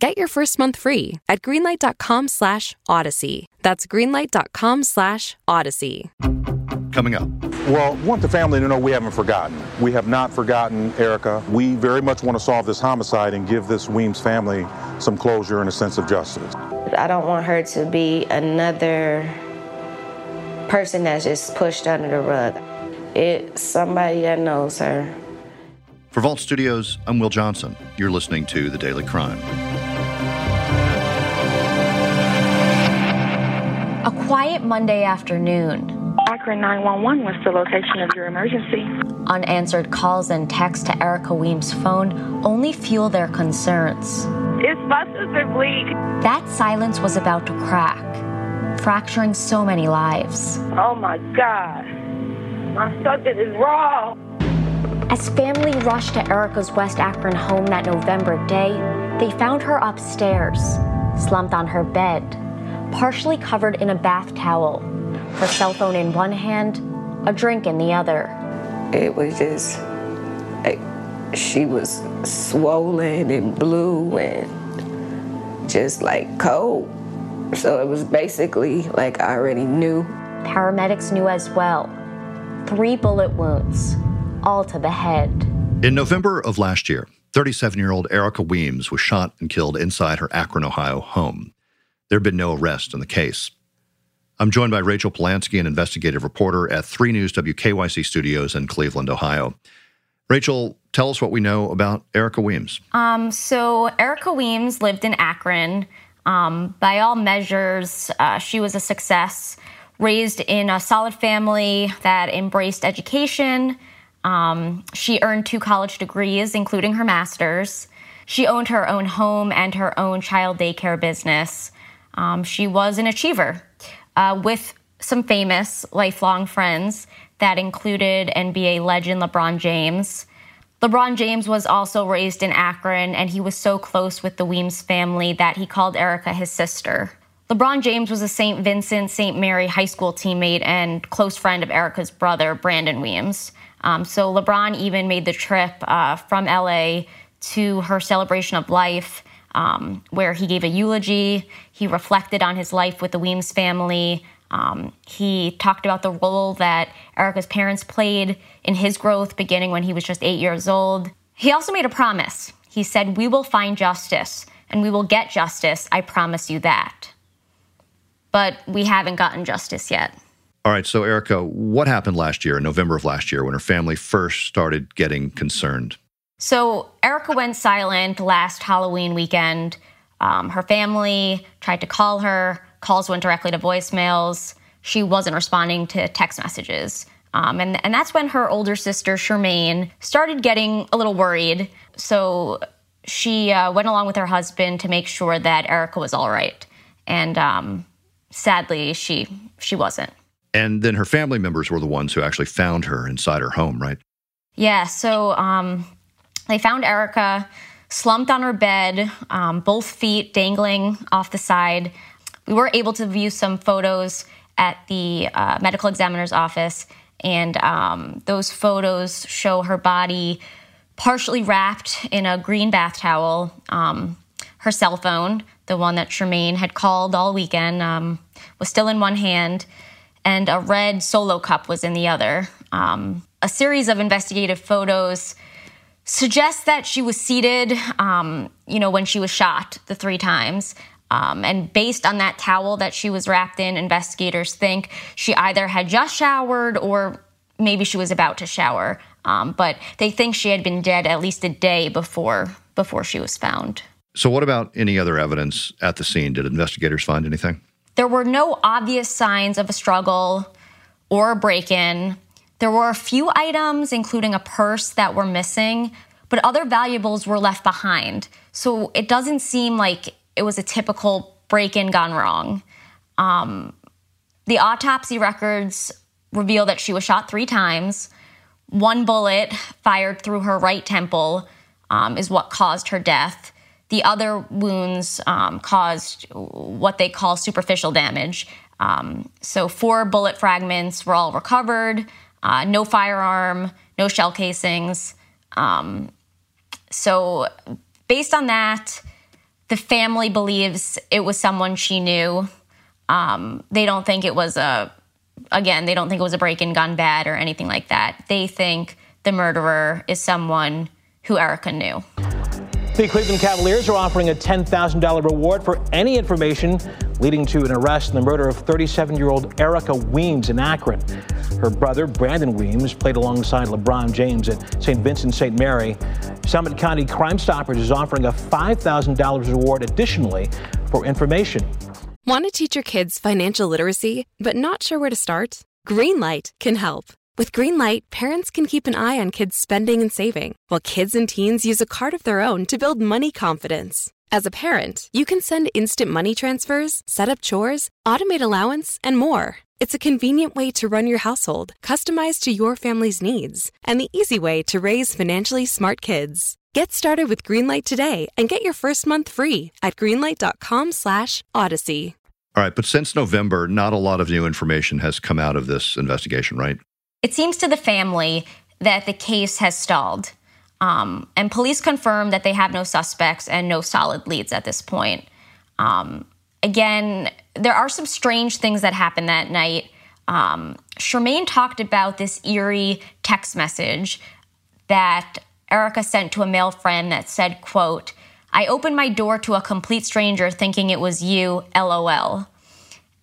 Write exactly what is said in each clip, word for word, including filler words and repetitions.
Get your first month free at greenlight.com slash Odyssey. That's greenlight.com slash Odyssey. Coming up. Well, we want the family to know we haven't forgotten. We have not forgotten Erica. We very much want to solve this homicide and give this Weems family some closure and a sense of justice. I don't want her to be another person that's just pushed under the rug. It's somebody that knows her. For Vault Studios, I'm Will Johnson. You're listening to The Daily Crime. A quiet Monday afternoon. Akron nine one one was the location of your emergency. Unanswered calls and texts to Erica Weems' phone only fuel their concerns. It's buses that bleed. That silence was about to crack, fracturing so many lives. Oh my God. My subject is wrong. As family rushed to Erica's West Akron home that November day, they found her upstairs, slumped on her bed, partially covered in a bath towel, her cell phone in one hand, a drink in the other. It was just, it, she was swollen and blue and just like cold. So it was basically like I already knew. Paramedics knew as well. Three bullet wounds, all to the head. In November of last year, thirty-seven-year-old Erica Weems was shot and killed inside her Akron, Ohio home. There had been no arrest in the case. I'm joined by Rachel Polansky, an investigative reporter at three news W K Y C Studios in Cleveland, Ohio. Rachel, tell us what we know about Erica Weems. Um, so Erica Weems lived in Akron. Um, by all measures, uh, she was a success, raised in a solid family that embraced education. Um, she earned two college degrees, including her master's. She owned her own home and her own child daycare business. Um, she was an achiever uh, with some famous lifelong friends that included N B A legend LeBron James. LeBron James was also raised in Akron, and he was so close with the Weems family that he called Erica his sister. LeBron James was a Saint Vincent-Saint Mary high school teammate and close friend of Erica's brother, Brandon Weems. Um, so LeBron even made the trip uh, from L A to her celebration of life, um, where he gave a eulogy. He reflected on his life with the Weems family. Um, he talked about the role that Erica's parents played in his growth, beginning when he was just eight years old. He also made a promise. He said, "We will find justice, and we will get justice. I promise you that." But we haven't gotten justice yet. All right, so Erica, what happened last year, in November of last year, when her family first started getting concerned? So Erica went silent last Halloween weekend. Um, her family tried to call her. Calls went directly to voicemails. She wasn't responding to text messages. Um, and, and that's when her older sister, Charmaine, started getting a little worried. So she uh, went along with her husband to make sure that Erica was all right. And um, sadly, she she wasn't. And then her family members were the ones who actually found her inside her home, right? Yeah, so um, they found Erica slumped on her bed, um, both feet dangling off the side. We were able to view some photos at the uh, medical examiner's office, and um, those photos show her body partially wrapped in a green bath towel. Um, her cell phone, the one that Charmaine had called all weekend, um, was still in one hand, and a red Solo cup was in the other. Um, a series of investigative photos suggest that she was seated, um, you know, when she was shot the three times. Um, and based on that towel that she was wrapped in, investigators think she either had just showered or maybe she was about to shower. Um, but they think she had been dead at least a day before before she was found. So what about any other evidence at the scene? Did investigators find anything? There were no obvious signs of a struggle or a break-in. There were a few items, including a purse, that were missing, but other valuables were left behind. So it doesn't seem like it was a typical break-in gone wrong. Um, the autopsy records reveal that she was shot three times. One bullet fired through her right temple um, is what caused her death. The other wounds um, caused what they call superficial damage. Um, so four bullet fragments were all recovered, uh, no firearm, no shell casings. Um, so based on that, the family believes it was someone she knew. Um, they don't think it was a, again, they don't think it was a break-in gone bad or anything like that. They think the murderer is someone who Erica knew. The Cleveland Cavaliers are offering a ten thousand dollars reward for any information leading to an arrest in the murder of thirty-seven-year-old Erica Weems in Akron. Her brother, Brandon Weems, played alongside LeBron James at Saint Vincent-Saint Mary. Summit County Crime Stoppers is offering a five thousand dollars reward additionally for information. Want to teach your kids financial literacy, but not sure where to start? Greenlight can help. With Greenlight, parents can keep an eye on kids' spending and saving, while kids and teens use a card of their own to build money confidence. As a parent, you can send instant money transfers, set up chores, automate allowance, and more. It's a convenient way to run your household, customized to your family's needs, and the easy way to raise financially smart kids. Get started with Greenlight today and get your first month free at greenlight.com slash odyssey. All right, but since November, not a lot of new information has come out of this investigation, right? It seems to the family that the case has stalled, um, and police confirm that they have no suspects and no solid leads at this point. Um, again, there are some strange things that happened that night. Um, Charmaine talked about this eerie text message that Erica sent to a male friend that said, quote, "I opened my door to a complete stranger thinking it was you, LOL."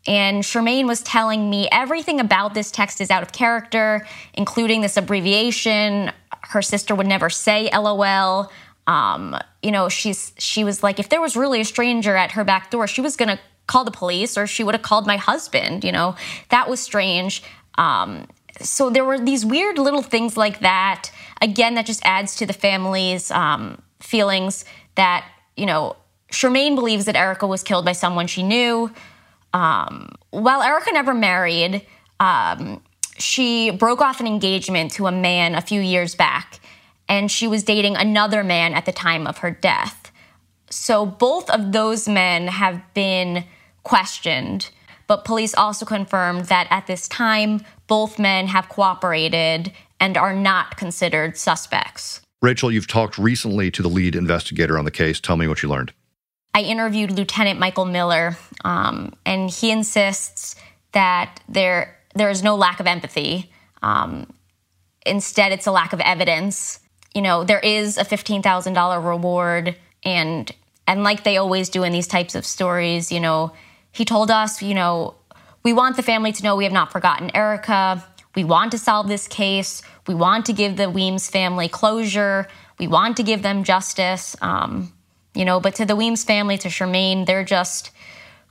And Charmaine was telling me everything about this text is out of character, including this abbreviation. Her sister would never say LOL. Um, you know, she's she was like, if there was really a stranger at her back door, she was going to call the police or she would have called my husband. You know, that was strange. Um, so there were these weird little things like that. Again, that just adds to the family's um, feelings that, you know, Charmaine believes that Erica was killed by someone she knew. Um, while Erica never married, um, she broke off an engagement to a man a few years back, and she was dating another man at the time of her death. So both of those men have been questioned, but police also confirmed that at this time, both men have cooperated and are not considered suspects. Rachel, you've talked recently to the lead investigator on the case. Tell me what you learned. I interviewed Lieutenant Michael Miller, um, and he insists that there there is no lack of empathy. Um, instead, it's a lack of evidence. You know, there is a fifteen thousand dollars reward, and and like they always do in these types of stories, you know, he told us, you know, we want the family to know we have not forgotten Erica. We want to solve this case. We want to give the Weems family closure. We want to give them justice. Um, You know, but to the Weems family, to Charmaine, they're just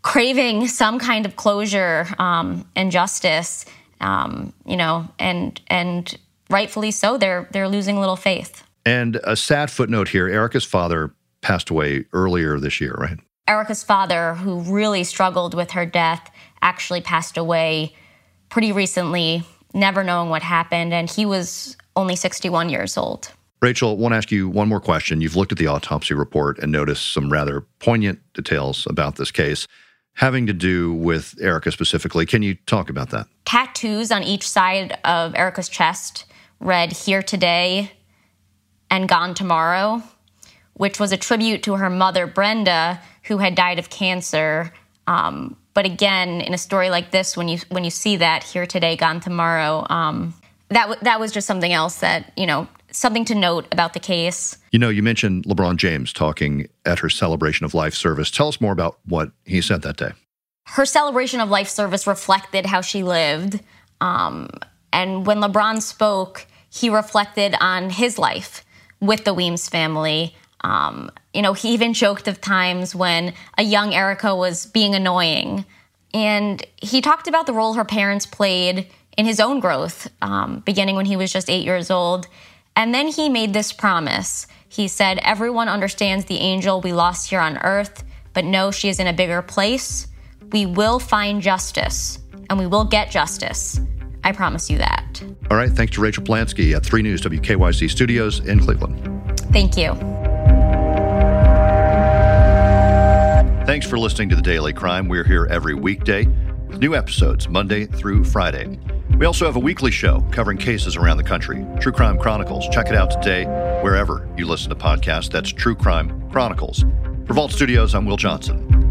craving some kind of closure um, and justice. Um, you know, and and rightfully so, they're they're losing little faith. And a sad footnote here: Erica's father passed away earlier this year, right? Erica's father, who really struggled with her death, actually passed away pretty recently, never knowing what happened, and he was only sixty-one years old. Rachel, I want to ask you one more question. You've looked at the autopsy report and noticed some rather poignant details about this case, having to do with Erica specifically. Can you talk about that? Tattoos on each side of Erica's chest read "Here Today" and "Gone Tomorrow," which was a tribute to her mother, Brenda, who had died of cancer. Um, but again, in a story like this, when you when you see that, "Here Today, Gone Tomorrow," um, that w- that was just something else that, you know, something to note about the case. You know, you mentioned LeBron James talking at her Celebration of Life service. Tell us more about what he said that day. Her Celebration of Life service reflected how she lived. Um, and when LeBron spoke, he reflected on his life with the Weems family. Um, you know, he even joked of times when a young Erica was being annoying. And he talked about the role her parents played in his own growth, um, beginning when he was just eight years old. And then he made this promise. He said, "Everyone understands the angel we lost here on earth, but no, she is in a bigger place. We will find justice, and we will get justice. I promise you that. All right. Thanks to Rachel Polansky at three news W K Y C Studios in Cleveland. Thank you. Thanks for listening to The Daily Crime. We're here every weekday with new episodes Monday through Friday. We also have a weekly show covering cases around the country, True Crime Chronicles. Check it out today wherever you listen to podcasts. That's True Crime Chronicles. For Vault Studios, I'm Will Johnson.